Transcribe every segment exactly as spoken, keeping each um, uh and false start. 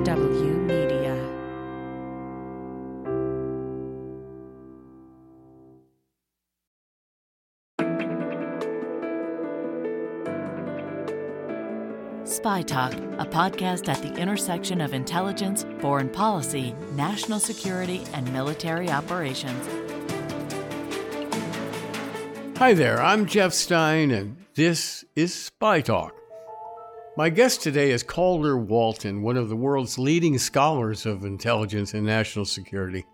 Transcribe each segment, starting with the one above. S W Media. Spy Talk, a podcast at the intersection of intelligence, foreign policy, national security, and military operations. Hi there, I'm Jeff Stein, and this is Spy Talk. My guest today is Calder Walton, one of the world's leading scholars of intelligence and national security.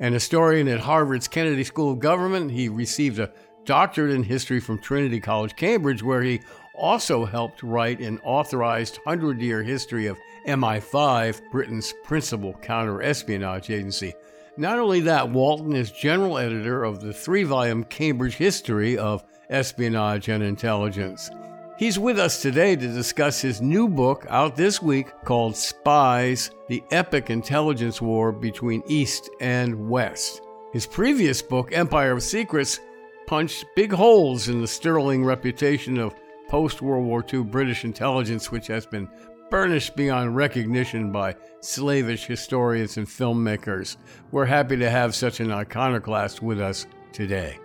An historian at Harvard's Kennedy School of Government, he received a doctorate in history from Trinity College, Cambridge, where he also helped write an authorized hundred-year history of M I five, Britain's principal counter-espionage agency. Not only that, Walton is general editor of the three-volume Cambridge History of Espionage and Intelligence. He's with us today to discuss his new book out this week called Spies: The Epic Intelligence War Between East and West. His previous book, Empire of Secrets, punched big holes in the sterling reputation of post-World War Two British intelligence, which has been burnished beyond recognition by slavish historians and filmmakers. We're happy to have such an iconoclast with us today.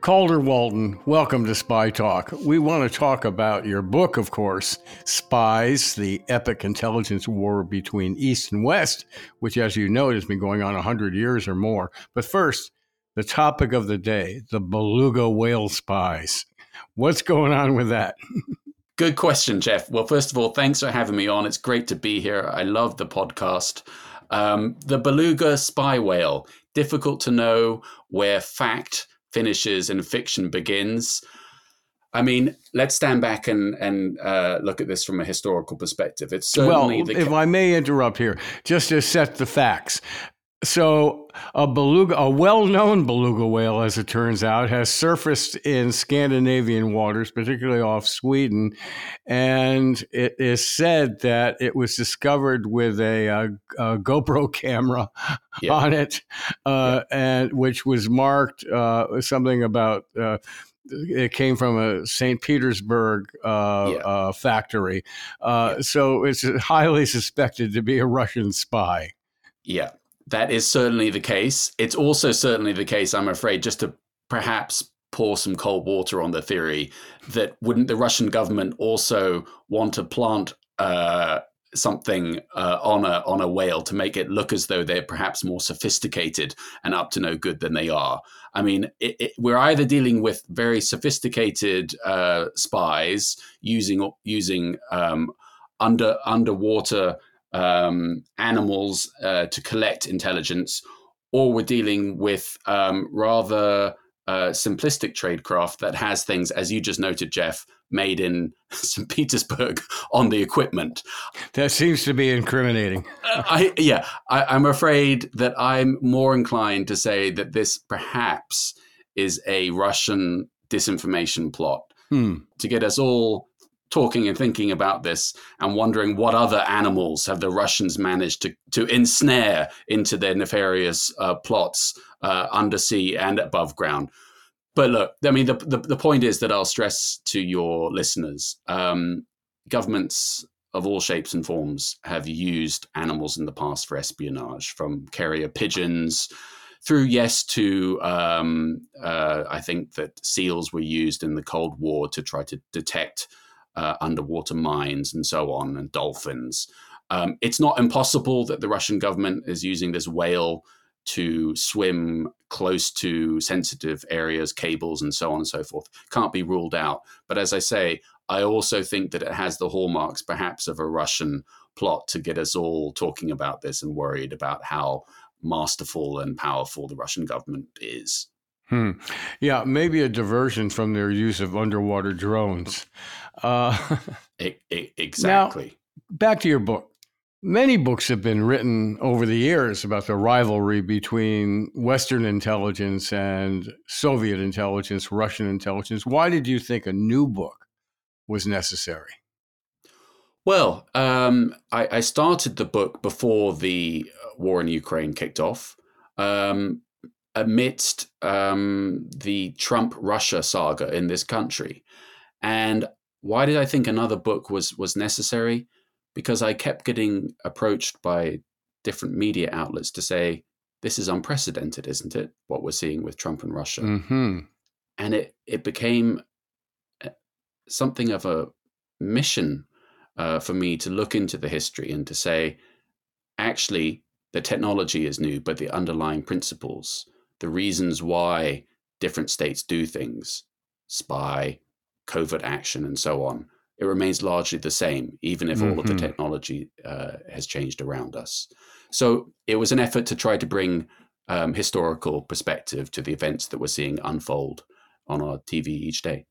Calder Walton, welcome to Spy Talk. We want to talk about your book, of course, Spies, the Epic Intelligence War Between East and West, which, as you know, has been going on one hundred years or more. But first, the topic of the day, the beluga whale spies. What's going on with that? Good question, Jeff. Well, first of all, thanks for having me on. It's great to be here. I love the podcast. Um, the beluga spy whale, difficult to know where fact finishes and fiction begins. I mean, let's stand back and and uh, look at this from a historical perspective. It's certainly well, the if ca- I may interrupt here, just to set the facts. So a beluga, a well-known beluga whale, as it turns out, has surfaced in Scandinavian waters, particularly off Sweden, and it is said that it was discovered with a, a, a GoPro camera yeah. on it, uh, yeah. and which was marked uh, something about. Uh, It came from a Saint Petersburg uh, yeah. uh, factory, uh, yeah. so it's highly suspected to be a Russian spy. Yeah, that is certainly the case. It's also certainly the case, I'm afraid, just to perhaps pour some cold water on the theory that wouldn't the Russian government also want to plant uh, something uh, on a on a whale to make it look as though they're perhaps more sophisticated and up to no good than they are. I mean, it, it, we're either dealing with very sophisticated uh, spies using using um, under underwater um, animals uh, to collect intelligence, or we're dealing with um, rather uh, simplistic tradecraft that has things, as you just noted, Jeff, made in Saint Petersburg on the equipment. That seems to be incriminating. uh, I, yeah, I, I'm afraid that I'm more inclined to say that this perhaps is a Russian disinformation plot hmm. to get us all talking and thinking about this and wondering what other animals have the Russians managed to, to ensnare into their nefarious uh, plots uh, undersea and above ground. But look, I mean, the, the, the point is that I'll stress to your listeners, um, governments of all shapes and forms have used animals in the past for espionage, from carrier pigeons through, yes, to um, uh, I think that seals were used in the Cold War to try to detect uh, underwater mines and so on, and dolphins. Um, it's not impossible that the Russian government is using this whale to swim close to sensitive areas, cables, and so on and so forth. Can't be ruled out. But as I say, I also think that it has the hallmarks perhaps of a Russian plot to get us all talking about this and worried about how masterful and powerful the Russian government is. Hmm. Yeah, maybe a diversion from their use of underwater drones. Uh, it, it, exactly. Now, back to your book. Many books have been written over the years about the rivalry between Western intelligence and Soviet intelligence, Russian intelligence. Why did you think a new book was necessary? Well, um, I, I started the book before the war in Ukraine kicked off, um, amidst um, the Trump-Russia saga in this country. And why did I think another book was was necessary? because I kept getting approached by different media outlets to say, this is unprecedented, isn't it? What we're seeing with Trump and Russia. Mm-hmm. And it, it became something of a mission uh, for me to look into the history and to say, actually, the technology is new, but the underlying principles, the reasons why different states do things, spy, covert action, and so on, it remains largely the same, even if mm-hmm. all of the technology uh, has changed around us. So it was an effort to try to bring um, historical perspective to the events that we're seeing unfold on our T V each day.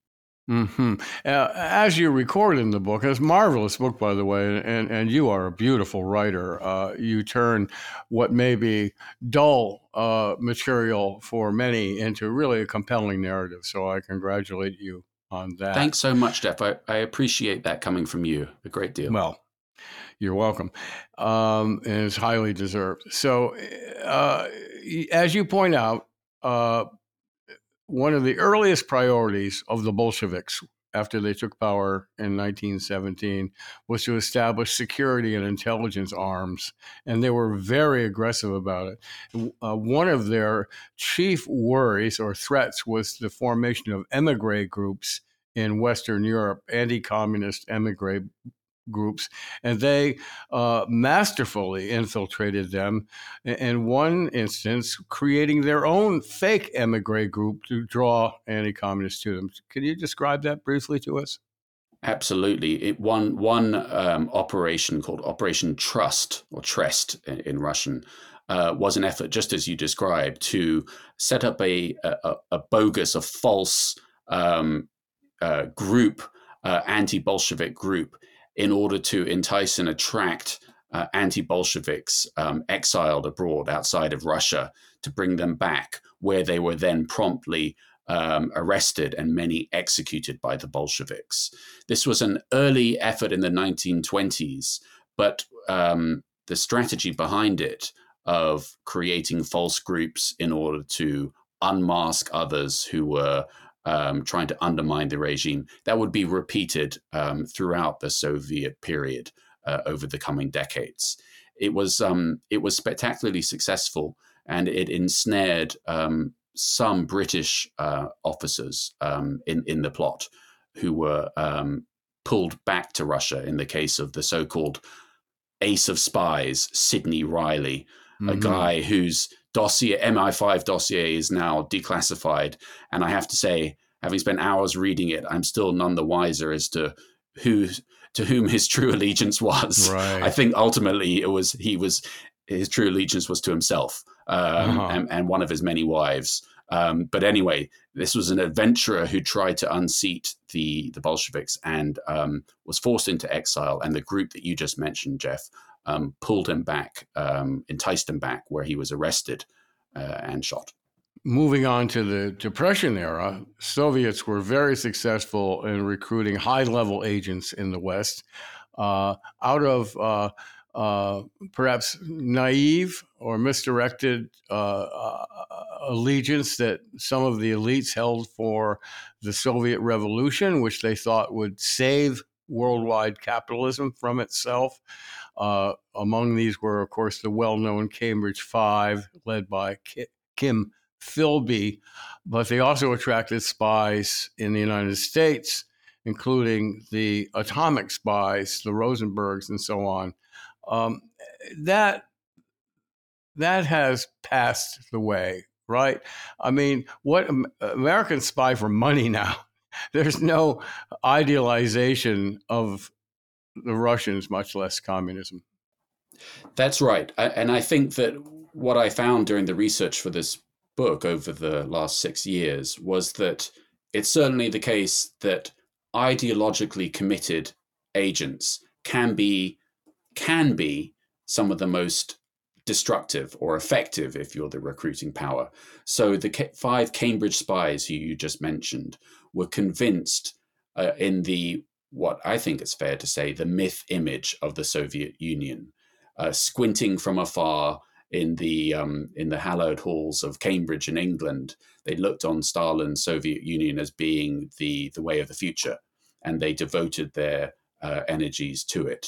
Mm-hmm. Uh, as you record in the book, it's a marvelous book, by the way, and, and you are a beautiful writer. Uh, you turn what may be dull uh, material for many into really a compelling narrative. So I congratulate you on that. Thanks so much, Jeff. I, I appreciate that coming from you a great deal. Well, you're welcome. Um, and it's highly deserved. So uh, as you point out, uh, one of the earliest priorities of the Bolsheviks after they took power in nineteen seventeen was to establish security and intelligence arms, and they were very aggressive about it. Uh, one of their chief worries or threats was the formation of emigre groups in Western Europe, anti-communist emigre groups, and they uh, masterfully infiltrated them, in one instance, creating their own fake emigre group to draw anti-communists to them. Can you describe that briefly to us? Absolutely. It, one one um, operation called Operation Trust, or Trest in, in Russian, uh, was an effort, just as you described, to set up a, a, a bogus, a false um, uh, group, uh, anti-Bolshevik group, in order to entice and attract uh, anti-Bolsheviks um, exiled abroad outside of Russia, to bring them back, where they were then promptly um, arrested and many executed by the Bolsheviks. This was an early effort in the nineteen twenties, but um, the strategy behind it of creating false groups in order to unmask others who were Um, trying to undermine the regime, that would be repeated um, throughout the Soviet period uh, over the coming decades. It was um, it was spectacularly successful, and it ensnared um, some British uh, officers um, in in the plot, who were um, pulled back to Russia. In the case of the so-called ace of spies, Sidney Reilly, mm-hmm. a guy who's dossier, M I five dossier, is now declassified, and I have to say, having spent hours reading it, I'm still none the wiser as to who to whom his true allegiance was. Right. I think ultimately it was he was his true allegiance was to himself um, uh-huh. and, and one of his many wives. Um, but anyway, this was an adventurer who tried to unseat the the Bolsheviks and um, was forced into exile. And the group that you just mentioned, Jeff, Um, pulled him back, um, enticed him back, where he was arrested uh, and shot. Moving on to the Depression era, Soviets were very successful in recruiting high-level agents in the West uh, out of uh, uh, perhaps naive or misdirected uh, uh, allegiance that some of the elites held for the Soviet Revolution, which they thought would save worldwide capitalism from itself. Uh, among these were, of course, the well-known Cambridge Five, led by Ki- Kim Philby, but they also attracted spies in the United States, including the atomic spies, the Rosenbergs, and so on. Um, that that has passed the way, right? I mean, what um, Americans spy for money now. There's no idealization of the Russians, much less communism. That's right. I, and I think that what I found during the research for this book over the last six years was that it's certainly the case that ideologically committed agents can be, can be some of the most destructive or effective if you're the recruiting power. So the five Cambridge spies who you just mentioned were convinced uh, in the, what I think it's fair to say, the myth image of the Soviet Union, uh, squinting from afar in the um, in the hallowed halls of Cambridge in England. They looked on Stalin's Soviet Union as being the the way of the future, and they devoted their uh, energies to it.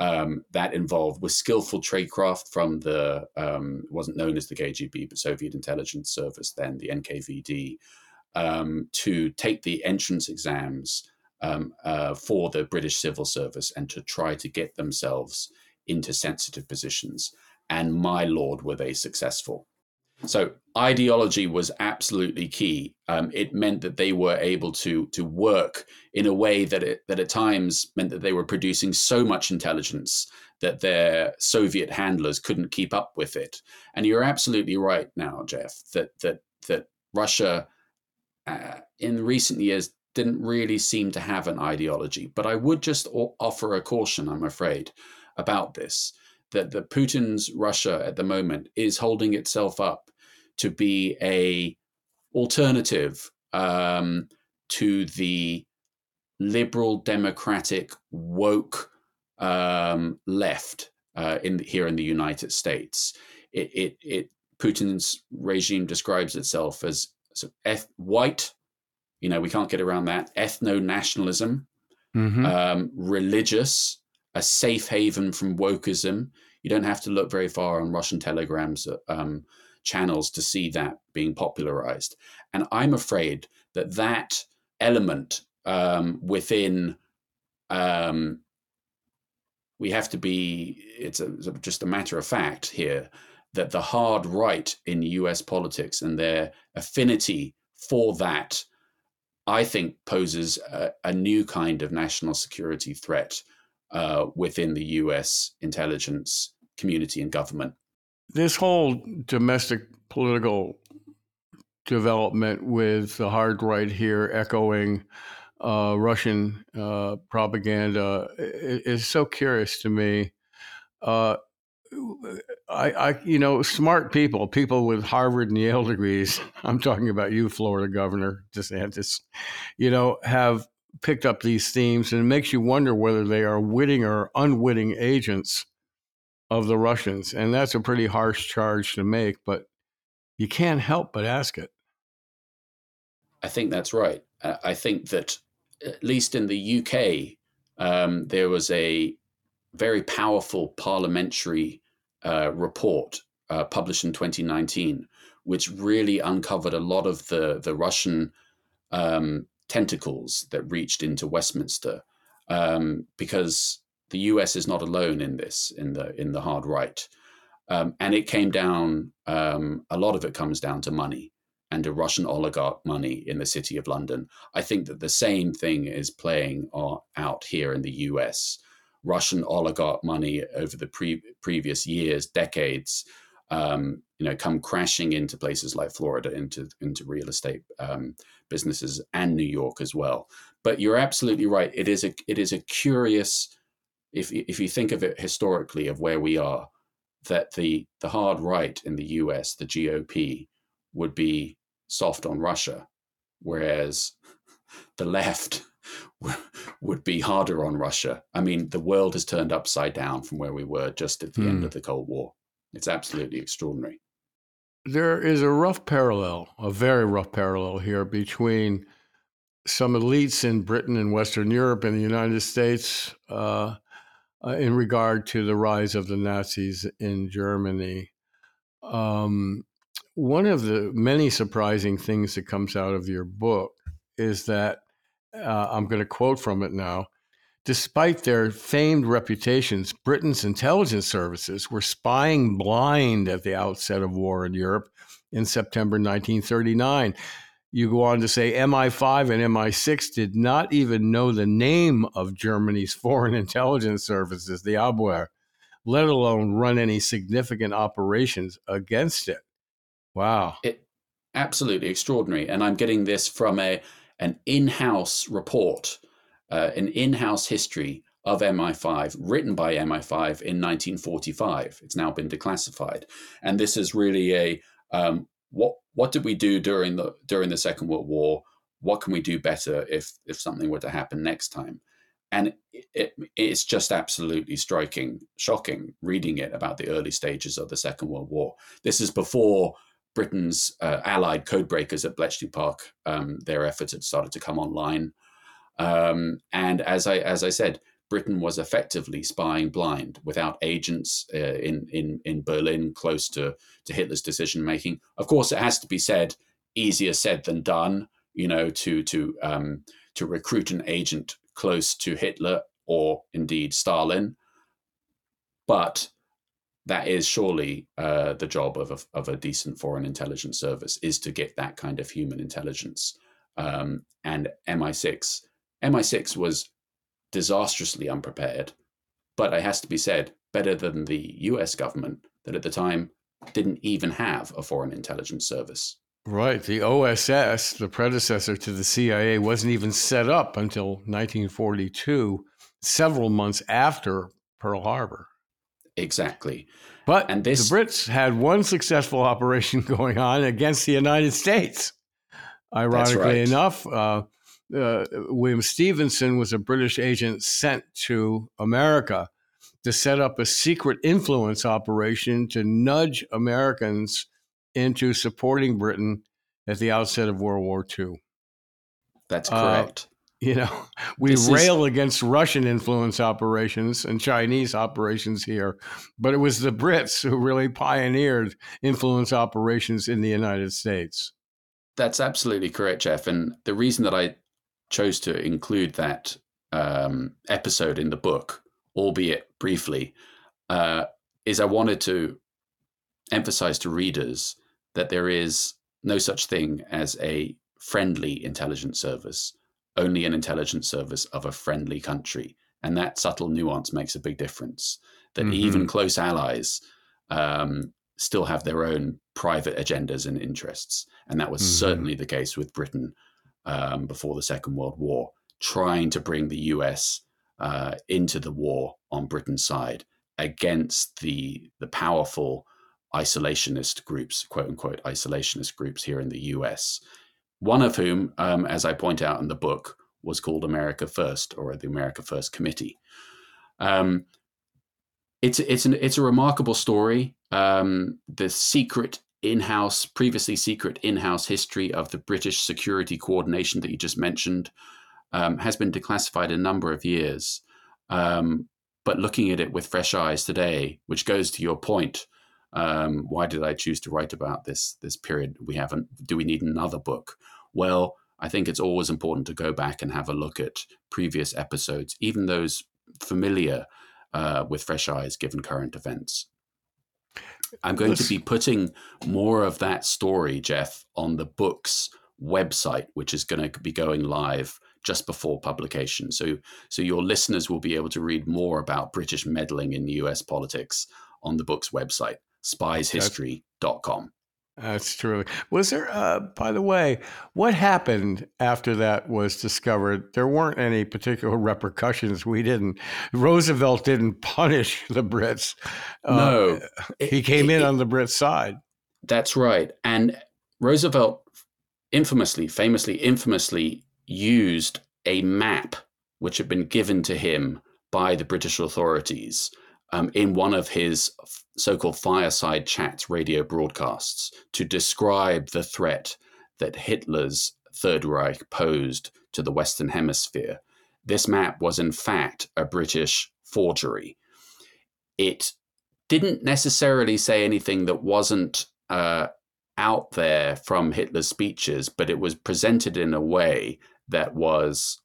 um, that involved was skillful tradecraft from the, um, it wasn't known as the K G B, but Soviet intelligence service then, the N K V D, um, to take the entrance exams um, uh, for the British civil service and to try to get themselves into sensitive positions. And my lord, were they successful. So ideology was absolutely key. Um, it meant that they were able to to work in a way that it, that at times meant that they were producing so much intelligence that their Soviet handlers couldn't keep up with it. And you're absolutely right now, Jeff, that that that Russia uh, in recent years didn't really seem to have an ideology. But I would just offer a caution, I'm afraid, about this. That the Putin's Russia at the moment is holding itself up to be a alternative um, to the liberal, democratic, woke um, left uh, in here in the United States. It, it, it Putin's regime describes itself as sort of eth- white. You know, we can't get around that. Ethno-nationalism, mm-hmm. um, religious. A safe haven from wokeism. You don't have to look very far on Russian telegrams um, channels to see that being popularized. And I'm afraid that that element um, within, um, we have to be, it's a, just a matter of fact here, that the hard right in U S politics and their affinity for that, I think poses a, a new kind of national security threat Uh, within the U S intelligence community and government. This whole domestic political development with the hard right here echoing uh, Russian uh, propaganda is so curious to me. Uh, I, I, you know, smart people, people with Harvard and Yale degrees, I'm talking about you, Florida Governor DeSantis, you know, have picked up these themes, and it makes you wonder whether they are witting or unwitting agents of the Russians. And that's a pretty harsh charge to make, but you can't help but ask it. I think that's right. I think that at least in the U K, um, there was a very powerful parliamentary uh, report uh, published in twenty nineteen, which really uncovered a lot of the, the Russian um tentacles that reached into Westminster, um, because the U S is not alone in this, in the in the hard right. Um, and it came down, um, a lot of it comes down to money and to Russian oligarch money in the city of London. I think that the same thing is playing uh, out here in the U S. Russian oligarch money over the pre- previous years, decades, Um, you know, come crashing into places like Florida, into into real estate um, businesses, and New York as well. But you're absolutely right. It is a it is a curious, if if you think of it historically, of where we are, that the the hard right in the U S, the G O P, would be soft on Russia, whereas the left would be harder on Russia. I mean, the world has turned upside down from where we were just at the mm. end of the Cold War. It's absolutely extraordinary. There is a rough parallel, a very rough parallel here between some elites in Britain and Western Europe and the United States uh, uh, in regard to the rise of the Nazis in Germany. Um, one of the many surprising things that comes out of your book is that, uh, I'm going to quote from it now, despite their famed reputations, Britain's intelligence services were spying blind at the outset of war in Europe in September nineteen thirty-nine. You go on to say M I five and M I six did not even know the name of Germany's foreign intelligence services, the Abwehr, let alone run any significant operations against it. Wow. It, absolutely extraordinary. And I'm getting this from a an in-house report Uh, an in-house history of M I five written by M I five in nineteen forty-five. It's now been declassified. And this is really a, um, what what did we do during the during the Second World War? What can we do better if if something were to happen next time? And it, it, it's just absolutely striking, shocking, reading it about the early stages of the Second World War. This is before Britain's uh, allied codebreakers at Bletchley Park, um, their efforts had started to come online. Um, and as I as I said, Britain was effectively spying blind, without agents uh, in, in, in Berlin close to, to Hitler's decision-making. Of course, it has to be said, easier said than done, you know, to, to, um, to recruit an agent close to Hitler or indeed Stalin. But that is surely uh, the job of a, of a decent foreign intelligence service, is to get that kind of human intelligence. Um, and M I six, M I six was disastrously unprepared, but it has to be said, better than the U S government that at the time didn't even have a foreign intelligence service. Right. The O S S, the predecessor to the C I A, wasn't even set up until nineteen forty-two, several months after Pearl Harbor. Exactly. But and this... the Brits had one successful operation going on against the United States. Ironically enough, uh, uh, William Stevenson was a British agent sent to America to set up a secret influence operation to nudge Americans into supporting Britain at the outset of World War Two. That's correct. Uh, you know, we this rail is... against Russian influence operations and Chinese operations here, but it was the Brits who really pioneered influence operations in the United States. That's absolutely correct, Jeff. And the reason that I chose to include that um, episode in the book, albeit briefly, uh, is I wanted to emphasize to readers that there is no such thing as a friendly intelligence service, only an intelligence service of a friendly country. And that subtle nuance makes a big difference, that mm-hmm. even close allies um, still have their own private agendas and interests. And that was mm-hmm. certainly the case with Britain um, before the Second World War, trying to bring the U S uh, into the war on Britain's side against the the powerful isolationist groups, quote unquote, isolationist groups here in the U S, one of whom, um, as I point out in the book, was called America First, or the America First Committee. Um, it's, it's, an, it's a remarkable story. Um, the secret in-house, previously secret in-house history of the British Security Coordination that you just mentioned um, has been declassified a number of years. Um, but looking at it with fresh eyes today, which goes to your point, um, why did I choose to write about this this period? We haven't, do we need another book? Well, I think it's always important to go back and have a look at previous episodes, even those familiar uh, with fresh eyes given current events. I'm going to be putting more of that story, Jeff, on the book's website, which is going to be going live just before publication. So, so your listeners will be able to read more about British meddling in U S politics on the book's website, Spies History dot com. That's true. Was there, uh, by the way, what happened after that was discovered? There weren't any particular repercussions. We didn't. Roosevelt didn't punish the Brits. No. Uh, it, he came it, in it, on the Brits' side. That's right. And Roosevelt infamously, famously, infamously used a map which had been given to him by the British authorities Um, in one of his so-called fireside chats radio broadcasts to describe the threat that Hitler's Third Reich posed to the Western Hemisphere. This map was in fact a British forgery. It didn't necessarily say anything that wasn't uh, out there from Hitler's speeches, but it was presented in a way that was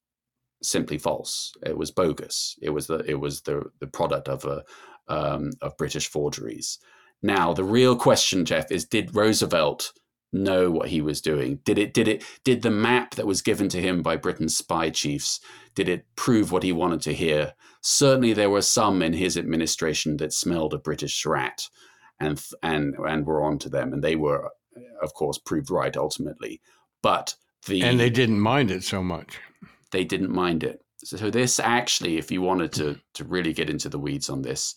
simply false. It was bogus. It was the it was the, the product of a um, of British forgeries. Now the real question, Jeff, is: did Roosevelt know what he was doing? Did it did it did the map that was given to him by Britain's spy chiefs, did it prove what he wanted to hear? Certainly, there were some in his administration that smelled a British rat, and and and were onto them, and they were, of course, proved right ultimately. But the and they didn't mind it so much. They didn't mind it. So this actually, if you wanted to, to really get into the weeds on this,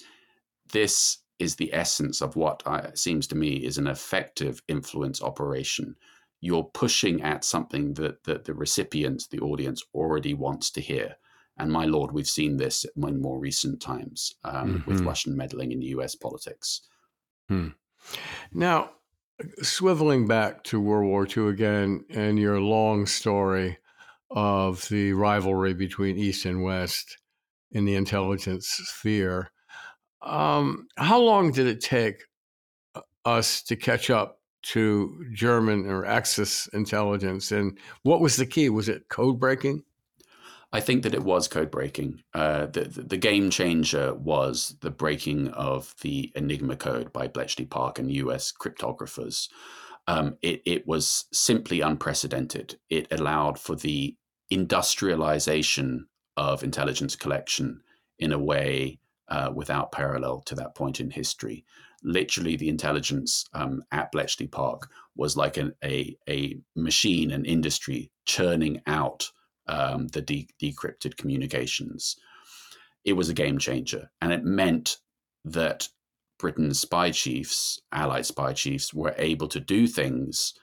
this is the essence of what I, seems to me is an effective influence operation. You're pushing at something that, that the recipient, the audience, already wants to hear. And my lord, we've seen this in more recent times um, mm-hmm. with Russian meddling in U S politics. Hmm. Now, swiveling back to World War Two again and your long story of the rivalry between East and West, in the intelligence sphere. Um, how long did it take us to catch up to German or Axis intelligence? And what was the key? Was it code breaking? I think that it was code breaking. Uh, the, the, the game changer was the breaking of the Enigma code by Bletchley Park and U S cryptographers. Um, it, it was simply unprecedented. It allowed for the industrialization of intelligence collection in a way uh, without parallel to that point in history. Literally, the intelligence um, at Bletchley Park was like an, a, a machine, an industry churning out Um, the de- decrypted communications. It was a game changer, and it meant that Britain's spy chiefs, allied spy chiefs, were able to do things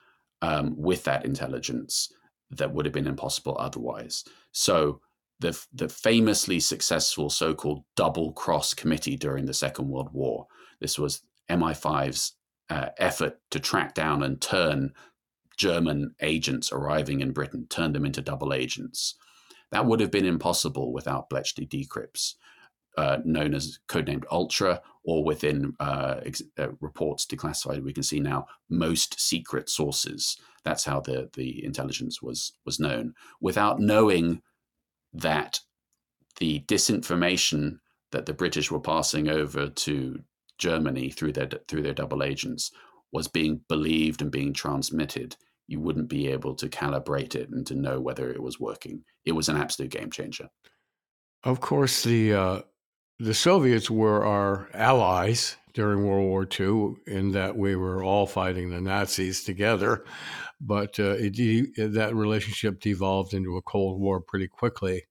um, with that intelligence that would have been impossible otherwise. So the the famously successful so-called double cross committee during the Second World War, this was M I five's uh, effort to track down and turn German agents arriving in Britain, turned them into double agents. That would have been impossible without Bletchley decrypts, uh, known as codenamed Ultra, or within uh, ex- uh, reports declassified, we can see now, most secret sources. That's how the, the intelligence was, was known. Without knowing that the disinformation that the British were passing over to Germany through their through their double agents was being believed and being transmitted, you wouldn't be able to calibrate it and to know whether it was working. It was an absolute game changer. Of course, the uh, the Soviets were our allies during World War Two in that we were all fighting the Nazis together, but uh, it de- that relationship devolved into a Cold War pretty quickly,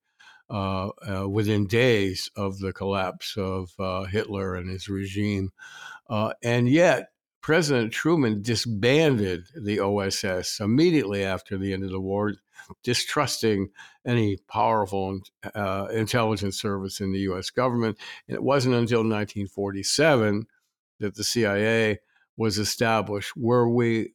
uh, uh, within days of the collapse of uh, Hitler and his regime. Uh, and yet, President Truman disbanded the O S S immediately after the end of the war, distrusting any powerful uh, intelligence service in the U S government. And it wasn't until nineteen forty-seven that the C I A was established. Were we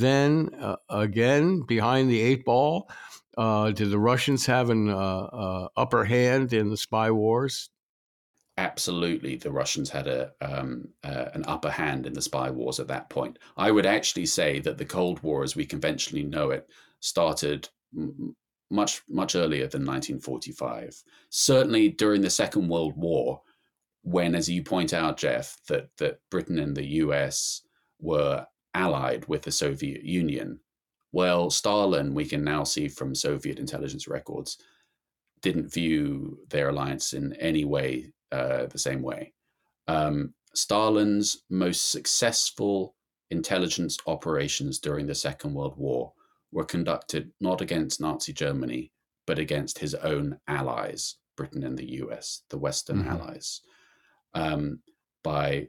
then uh, again behind the eight ball? Uh, did the Russians have an uh, uh, upper hand in the spy wars? Absolutely, the Russians had a um, uh, an upper hand in the spy wars at that point. I would actually say that the Cold War, as we conventionally know it, started m- much, much earlier than nineteen forty-five. Certainly during the Second World War, when, as you point out, Jeff, that, that Britain and the U S were allied with the Soviet Union. Well, Stalin, we can now see from Soviet intelligence records, didn't view their alliance in any way Uh, the same way. Um, Stalin's most successful intelligence operations during the Second World War were conducted not against Nazi Germany, but against his own allies, Britain and the U S, the Western mm-hmm. allies, um, by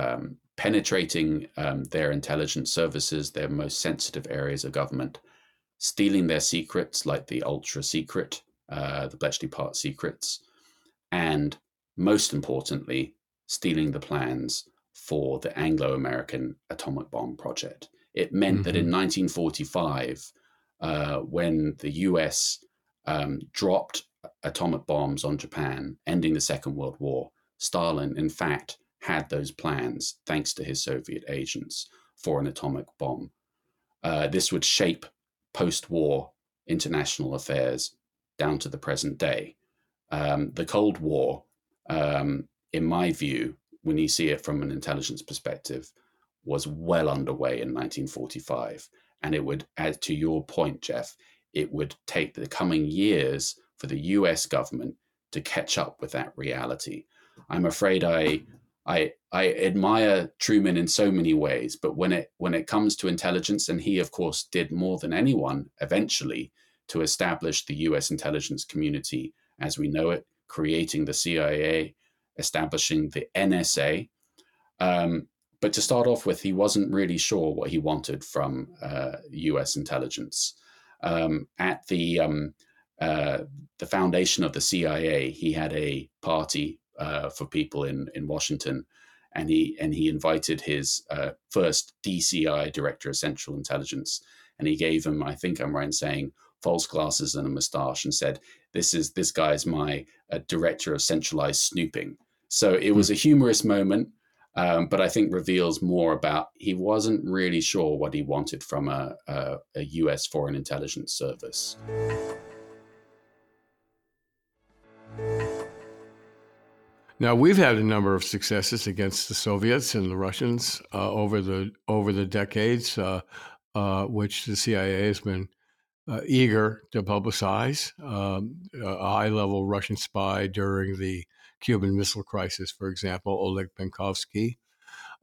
um, penetrating um, their intelligence services, their most sensitive areas of government, stealing their secrets like the Ultra Secret, uh, the Bletchley Park secrets, and most importantly, stealing the plans for the Anglo-American atomic bomb project. It meant mm-hmm. that in nineteen forty-five, uh, when the U S um, dropped atomic bombs on Japan, ending the Second World War, Stalin, in fact, had those plans, thanks to his Soviet agents, for an atomic bomb. Uh, this would shape post-war international affairs down to the present day. Um, the Cold War, um, in my view, when you see it from an intelligence perspective, was well underway in nineteen forty-five. And it would, as to your point, Jeff, it would take the coming years for the U S government to catch up with that reality. I'm afraid I I, I admire Truman in so many ways, but when it, when it comes to intelligence, and he, of course, did more than anyone eventually to establish the U S intelligence community as we know it, creating the C I A, establishing the N S A. Um, but to start off with, he wasn't really sure what he wanted from uh, U S intelligence. Um, at the um, uh, the foundation of the C I A, he had a party uh, for people in, in Washington, and he and he invited his uh, first D C I, Director of Central Intelligence, and he gave him, I think I'm right in saying, false glasses and a mustache and said, this is this guy's my uh, director of centralized snooping. So it was a humorous moment, um, but I think reveals more about he wasn't really sure what he wanted from a, a, a U S foreign intelligence service. Now, we've had a number of successes against the Soviets and the Russians uh, over the over the decades, uh, uh, which the C I A has been uh, eager to publicize. Um, a high-level Russian spy during the Cuban Missile Crisis, for example, Oleg Penkovsky.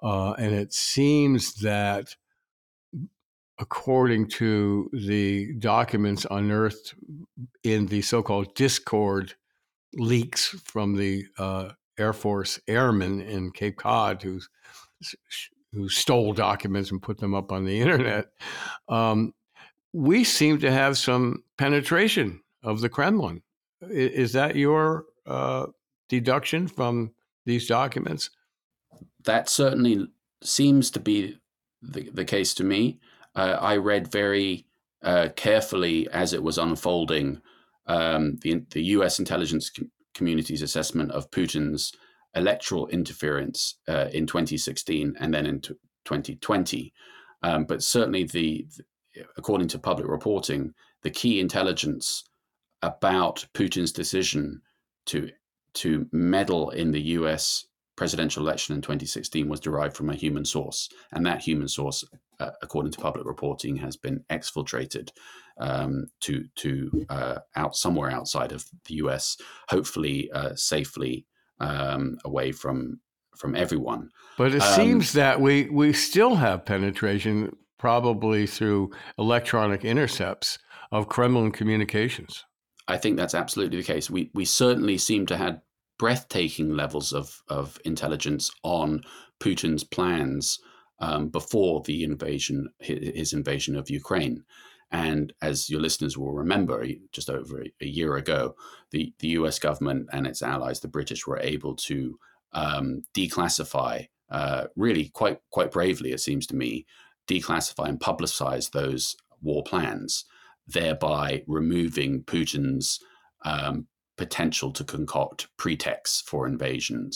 Uh, and it seems that, according to the documents unearthed in the so-called Discord leaks from the uh, Air Force airmen in Cape Cod who, who stole documents and put them up on the internet, um, we seem to have some penetration of the Kremlin. Is that your uh, deduction from these documents? That certainly seems to be the, the case to me. Uh, I read very uh, carefully as it was unfolding Um, the, the U S intelligence com- community's assessment of Putin's electoral interference uh, in twenty sixteen and then in t- twenty twenty. Um, but certainly, the, the according to public reporting, the key intelligence about Putin's decision to to meddle in the U S presidential election in twenty sixteen was derived from a human source. And that human source, uh, according to public reporting, has been exfiltrated um, to to uh, out somewhere outside of the U S, hopefully uh, safely um, away from from everyone. But it um, seems that we, we still have penetration, probably through electronic intercepts of Kremlin communications. I think that's absolutely the case. We we certainly seem to have breathtaking levels of, of intelligence on Putin's plans um, before the invasion, his invasion of Ukraine. And as your listeners will remember, just over a year ago, the, the U S government and its allies, the British, were able to um, declassify, uh, really quite quite bravely, it seems to me, declassify and publicize those war plans, thereby removing Putin's um, potential to concoct pretexts for invasions.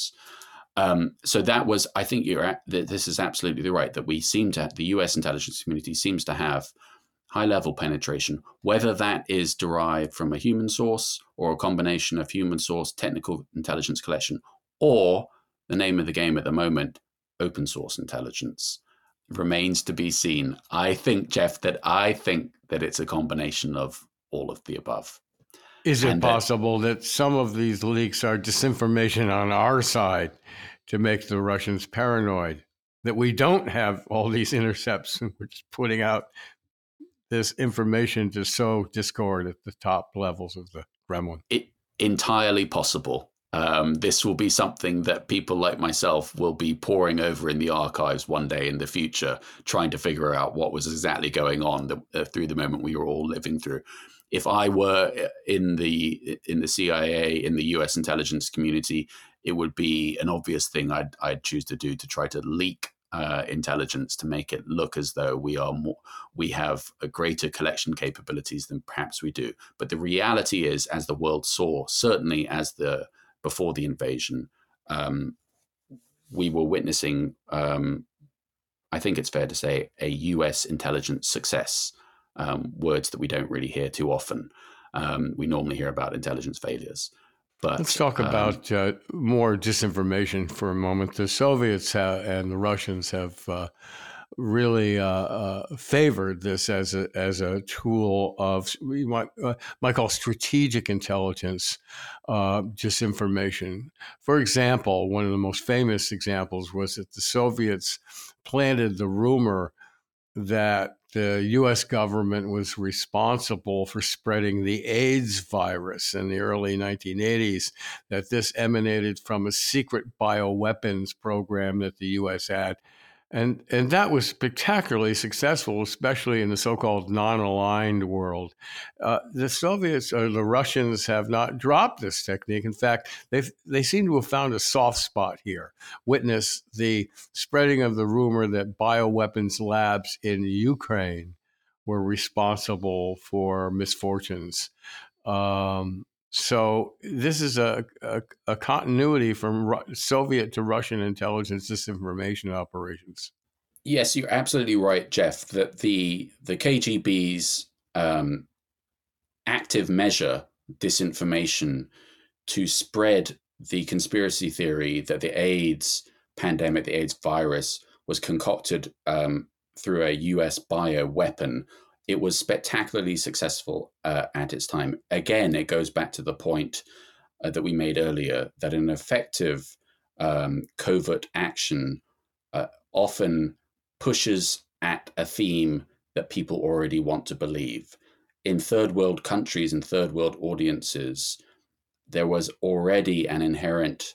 Um, so that was, I think you're at, this is absolutely right, that we seem to, the U S intelligence community seems to have high level penetration, whether that is derived from a human source or a combination of human source, technical intelligence collection, or the name of the game at the moment, open source intelligence, remains to be seen. I think, Jeff, that I think that it's a combination of all of the above. Is it possible that some of these leaks are disinformation on our side to make the Russians paranoid, that we don't have all these intercepts and we're just putting out this information to sow discord at the top levels of the Kremlin? It, entirely possible. Um, this will be something that people like myself will be poring over in the archives one day in the future, trying to figure out what was exactly going on the, uh, through the moment we were all living through. If I were in the in the C I A, in the U S intelligence community, it would be an obvious thing I'd, I'd choose to do to try to leak uh, intelligence to make it look as though we are more, we have a greater collection capabilities than perhaps we do. But the reality is, as the world saw, certainly as the before the invasion, um, we were witnessing, um, I think it's fair to say, a U S intelligence success. Um, words that we don't really hear too often. Um, we normally hear about intelligence failures. But let's talk um, about uh, more disinformation for a moment. The Soviets have, and the Russians have uh, really uh, uh, favored this as a as a tool of we might, uh, might call strategic intelligence uh, disinformation. For example, one of the most famous examples was that the Soviets planted the rumor that the U S government was responsible for spreading the AIDS virus in the early nineteen eighties, that this emanated from a secret bioweapons program that the U S had. And, and that was spectacularly successful, especially in the so-called non-aligned world. Uh, the Soviets or the Russians have not dropped this technique. In fact, they they seem to have found a soft spot here. Witness the spreading of the rumor that bioweapons labs in Ukraine were responsible for misfortunes. Um, so this is a, a, a continuity from Ru- Soviet to Russian intelligence disinformation operations. Yes, you're absolutely right, Jeff, that the the K G B's um, active measure disinformation to spread the conspiracy theory that the AIDS pandemic, the AIDS virus, was concocted um, through a U S bioweapon. It was spectacularly successful uh, at its time. Again, it goes back to the point uh, that we made earlier, that an effective um, covert action uh, often pushes at a theme that people already want to believe. In third world countries and third world audiences, there was already an inherent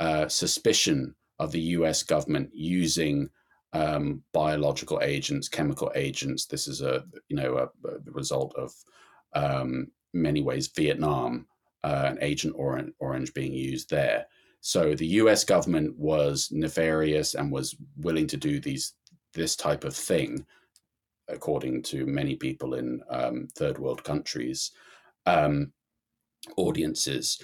uh, suspicion of the U S government using um, biological agents, chemical agents. This is a, you know, a, a result of um, many ways Vietnam, uh, an Agent Orange, Orange being used there. So the U S government was nefarious and was willing to do these this type of thing, according to many people in um, third world countries, um, audiences.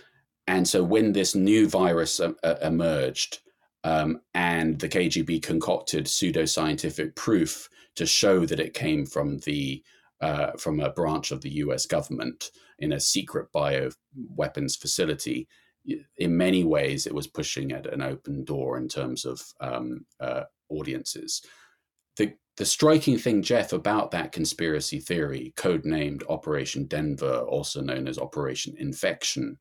And so when this new virus uh, emerged, Um, and the K G B concocted pseudoscientific proof to show that it came from the uh, from a branch of the U S government in a secret bioweapons facility. In many ways, it was pushing at an open door in terms of um, uh, audiences. The the striking thing, Jeff, about that conspiracy theory, codenamed Operation Denver, also known as Operation Infection,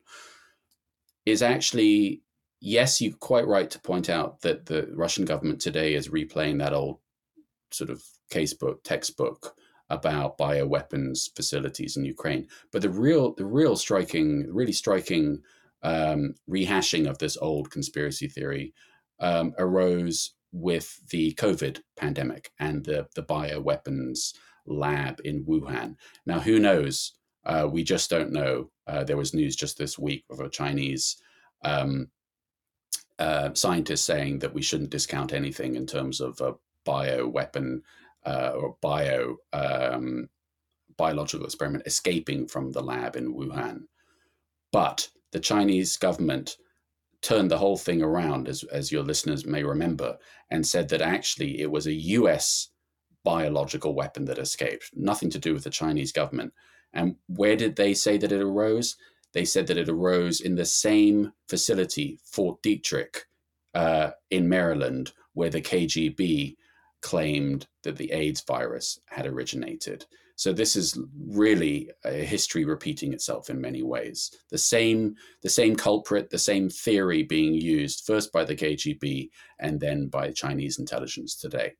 is actually. Yes, you're quite right to point out that the Russian government today is replaying that old sort of casebook, textbook about bioweapons facilities in Ukraine. But the real, the real striking, really striking um, rehashing of this old conspiracy theory um, arose with the COVID pandemic and the, the bioweapons lab in Wuhan. Now, who knows? Uh, we just don't know. Uh, there was news just this week of a Chinese um, Uh, scientists saying that we shouldn't discount anything in terms of a bioweapon uh, or bio um, biological experiment escaping from the lab in Wuhan. But the Chinese government turned the whole thing around, as, as your listeners may remember, and said that actually it was a U S biological weapon that escaped, nothing to do with the Chinese government. And where did they say that it arose? They said that it arose in the same facility, Fort Detrick, uh, in Maryland, where the K G B claimed that the AIDS virus had originated. So this is really a history repeating itself in many ways. The same, the same culprit, the same theory being used first by the K G B and then by Chinese intelligence today.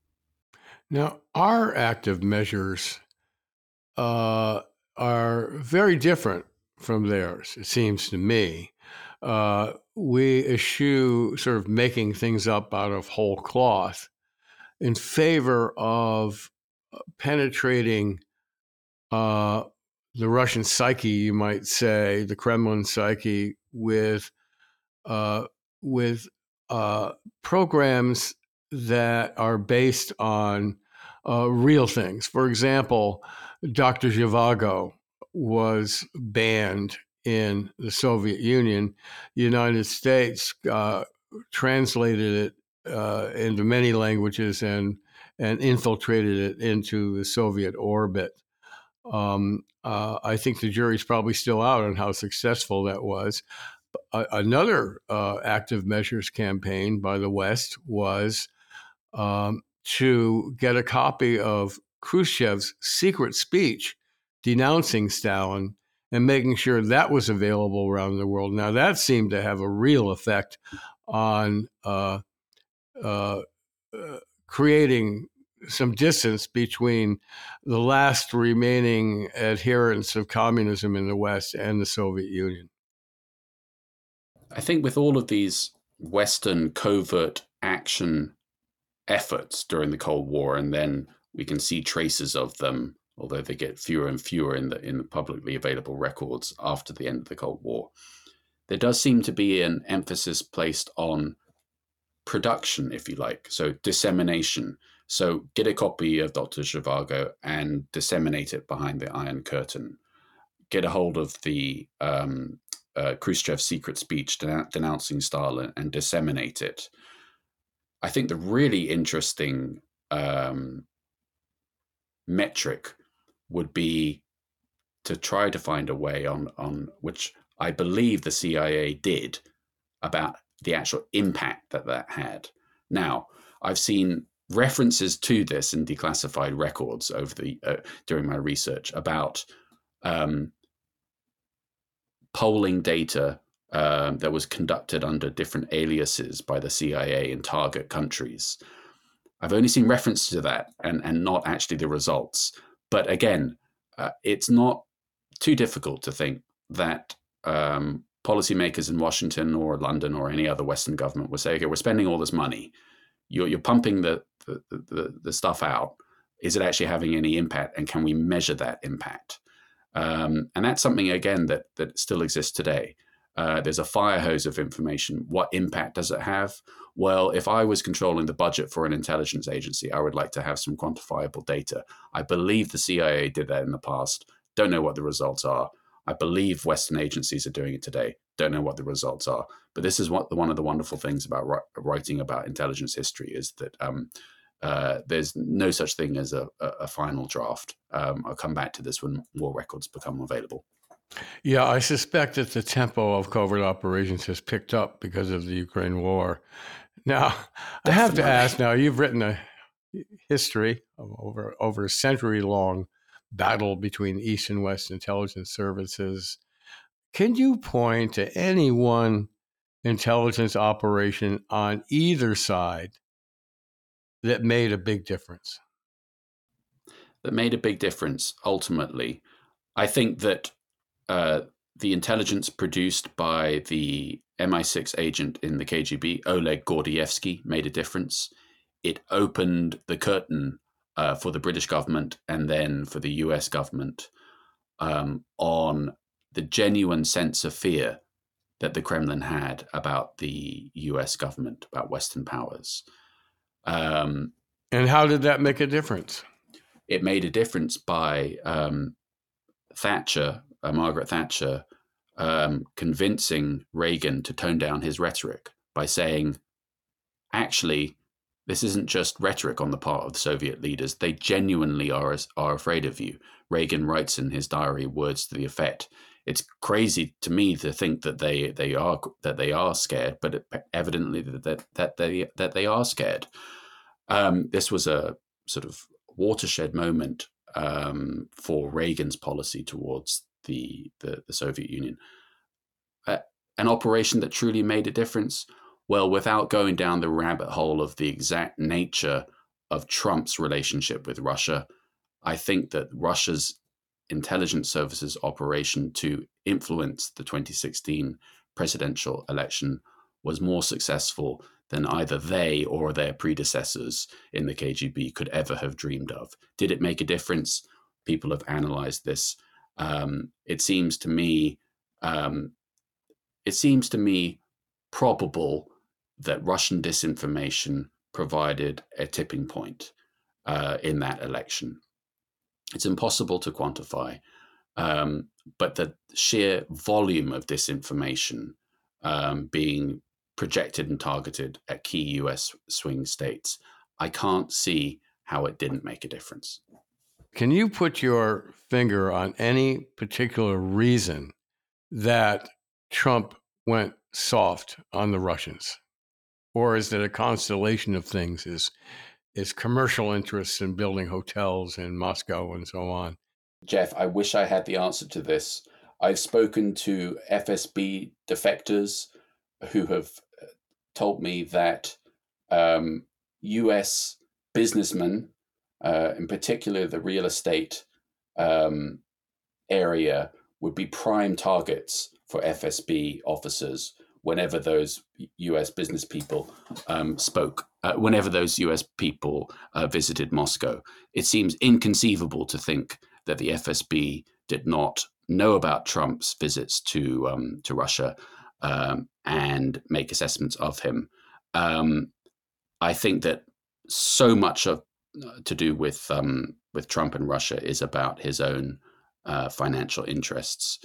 Now, our active measures uh, are very different from theirs, it seems to me. Uh, we eschew sort of making things up out of whole cloth in favor of penetrating uh, the Russian psyche, you might say, the Kremlin psyche, with uh, with uh, programs that are based on uh, real things. For example, Doctor Zhivago was banned in the Soviet Union. The United States uh, translated it uh, into many languages and and infiltrated it into the Soviet orbit. Um, uh, I think the jury's probably still out on how successful that was. Uh, another uh, active measures campaign by the West was um, to get a copy of Khrushchev's secret speech denouncing Stalin and making sure that was available around the world. Now, that seemed to have a real effect on uh, uh, uh, creating some distance between the last remaining adherents of communism in the West and the Soviet Union. I think with all of these Western covert action efforts during the Cold War, and then we can see traces of them, although they get fewer and fewer in the in the publicly available records after the end of the Cold War, there does seem to be an emphasis placed on production, if you like, so dissemination. So get a copy of Doctor Zhivago and disseminate it behind the Iron Curtain. Get a hold of the um, uh, Khrushchev secret speech den- denouncing Stalin and disseminate it. I think the really interesting um, metric would be to try to find a way on, on which I believe the C I A did, about the actual impact that that had. Now, I've seen references to this in declassified records over the uh, during my research about um, polling data um, that was conducted under different aliases by the C I A in target countries. I've only seen reference to that and, and not actually the results. But again, uh, it's not too difficult to think that um, policymakers in Washington or London or any other Western government would say, okay, we're spending all this money. You're, you're pumping the the, the the stuff out. Is it actually having any impact? And can we measure that impact? Um, and that's something, again, that that still exists today. Uh, there's a fire hose of information. What impact does it have? Well, if I was controlling the budget for an intelligence agency, I would like to have some quantifiable data. I believe the C I A did that in the past. Don't know what the results are. I believe Western agencies are doing it today. Don't know what the results are. But this is what the, one of the wonderful things about writing about intelligence history is that um, uh, there's no such thing as a, a, a final draft. Um, I'll come back to this when more records become available. Yeah, I suspect that the tempo of covert operations has picked up because of the Ukraine war. Now, definitely. I have to ask, now you've written a history of over, over a century-long battle between East and West intelligence services. Can you point to any one intelligence operation on either side that made a big difference? That made a big difference, ultimately. I think that uh, the intelligence produced by the M I six agent in the K G B, Oleg Gordievsky, made a difference. It opened the curtain uh, for the British government and then for the U S government um, on the genuine sense of fear that the Kremlin had about the U S government, about Western powers. Um, and how did that make a difference? It made a difference by um, Thatcher, uh, Margaret Thatcher, um, convincing Reagan to tone down his rhetoric by saying, actually, this isn't just rhetoric on the part of the Soviet leaders. They genuinely are, are afraid of you. Reagan writes in his diary words to the effect, it's crazy to me to think that they they are that they are scared, but it, evidently that that they that they are scared. Um, this was a sort of watershed moment um, for Reagan's policy towards the the, the Soviet Union. Uh, an operation that truly made a difference. Well, without going down the rabbit hole of the exact nature of Trump's relationship with Russia, I think that Russia's intelligence services operation to influence the twenty sixteen presidential election was more successful than either they or their predecessors in the K G B could ever have dreamed of. Did it make a difference? People have analyzed this. Um, it seems to me, um, it seems to me probable that Russian disinformation provided a tipping point uh, in that election. It's impossible to quantify, um, but the sheer volume of disinformation um, being projected and targeted at key U S swing states, I can't see how it didn't make a difference. Can you put your finger on any particular reason that Trump went soft on the Russians? Or is it a constellation of things? Is Is commercial interests in building hotels in Moscow and so on? Jeff, I wish I had the answer to this. I've spoken to F S B defectors who have told me that um, U S businessmen, uh, in particular the real estate um, area, would be prime targets for F S B officers whenever those U S business people um, spoke, uh, whenever those U S people uh, visited Moscow. It seems inconceivable to think that the F S B did not know about Trump's visits to um, to Russia um, and make assessments of him. Um, I think that so much of to do with um, with Trump and Russia is about his own uh, financial interests.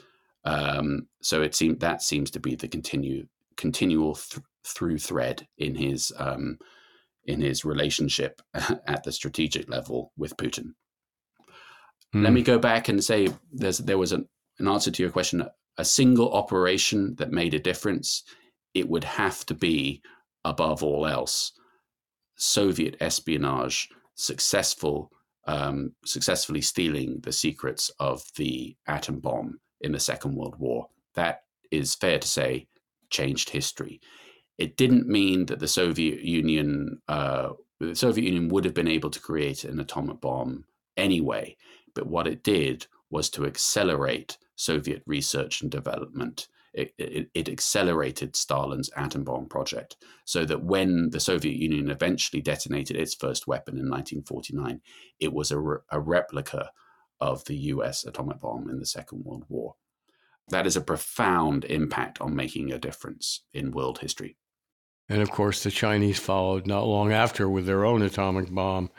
Um, so it seemed that seems to be the continue continual th- through thread in his um, in his relationship at the strategic level with Putin. Mm. Let me go back and say there's there was an, an answer to your question. A single operation that made a difference. It would have to be, above all else, Soviet espionage successful, um, successfully stealing the secrets of the atom bomb in the Second World War. That is fair to say changed history. It didn't mean that the Soviet Union, uh, the Soviet Union would have been able to create an atomic bomb anyway, but what it did was to accelerate Soviet research and development. It, it, it accelerated Stalin's atom bomb project so that when the Soviet Union eventually detonated its first weapon in nineteen forty-nine, it was a, re- a replica of the U S atomic bomb in the Second World War. That is a profound impact on making a difference in world history. And of course, the Chinese followed not long after with their own atomic bomb.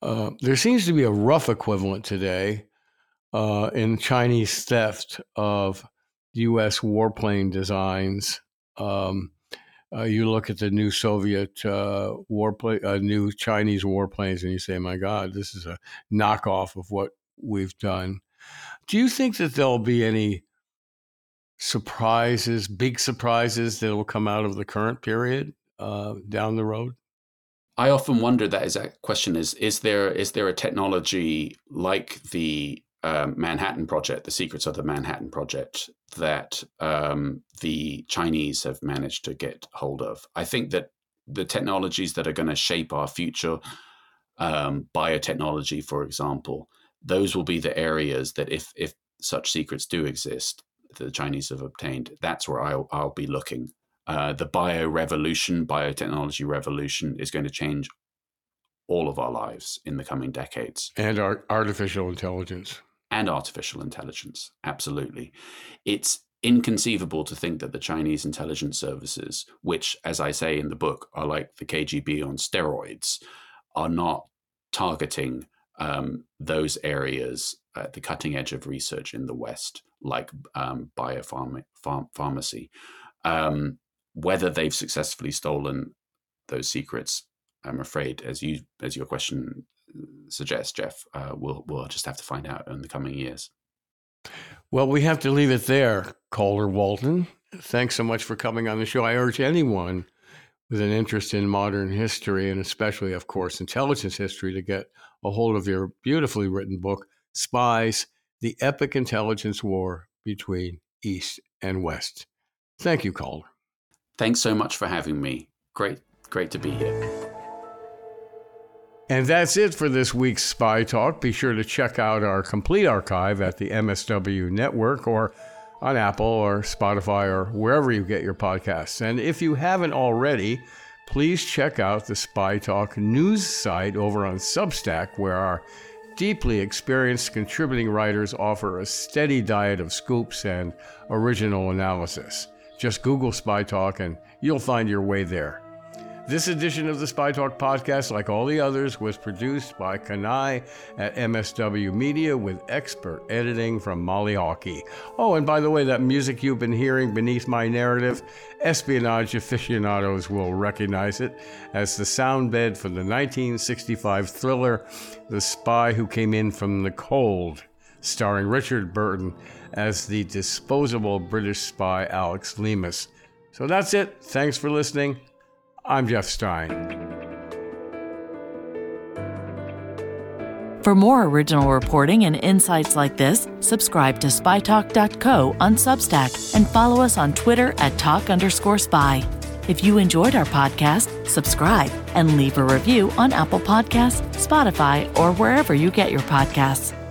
Uh, there seems to be a rough equivalent today uh, in Chinese theft of U S warplane designs. Um, uh, you look at the new Soviet uh, warplane, uh, new Chinese warplanes, and you say, my God, this is a knockoff of what we've done. Do you think that there'll be any surprises, big surprises that will come out of the current period uh, down the road? I often wonder that exact question is, is there is there a technology like the Um, Manhattan Project, the secrets of the Manhattan Project that um, the Chinese have managed to get hold of? I think that the technologies that are going to shape our future, um, biotechnology, for example, those will be the areas that if if such secrets do exist, the Chinese have obtained, that's where I'll, I'll be looking. Uh, the bio revolution, biotechnology revolution is going to change all of our lives in the coming decades. And our artificial intelligence. And artificial intelligence, absolutely. It's inconceivable to think that the Chinese intelligence services, which, as I say in the book, are like the K G B on steroids, are not targeting um, those areas at the cutting edge of research in the West, like um, biopharma- pharm- pharmacy. Um, whether they've successfully stolen those secrets, I'm afraid, as you as your question suggests, Jeff, uh, we'll we'll just have to find out in the coming years. Well, we have to leave it there, Calder Walton. Thanks so much for coming on the show. I urge anyone with an interest in modern history, and especially, of course, intelligence history, to get a hold of your beautifully written book, Spies: The Epic Intelligence War Between East and West. Thank you, Calder. Thanks so much for having me. Great, great to be here. And that's it for this week's Spy Talk. Be sure to check out our complete archive at the M S W Network or on Apple or Spotify or wherever you get your podcasts. And if you haven't already, please check out the Spy Talk news site over on Substack, where our deeply experienced contributing writers offer a steady diet of scoops and original analysis. Just Google Spy Talk and you'll find your way there. This edition of the Spy Talk podcast, like all the others, was produced by Kanai at M S W Media with expert editing from Molly Hawkey. Oh, and by the way, that music you've been hearing beneath my narrative, espionage aficionados will recognize it as the sound bed for the nineteen sixty-five thriller, The Spy Who Came In From the Cold, starring Richard Burton as the disposable British spy Alex Lemus. So that's it. Thanks for listening. I'm Jeff Stein. For more original reporting and insights like this, subscribe to spy talk dot co on Substack and follow us on Twitter at talk underscore spy. If you enjoyed our podcast, subscribe and leave a review on Apple Podcasts, Spotify, or wherever you get your podcasts.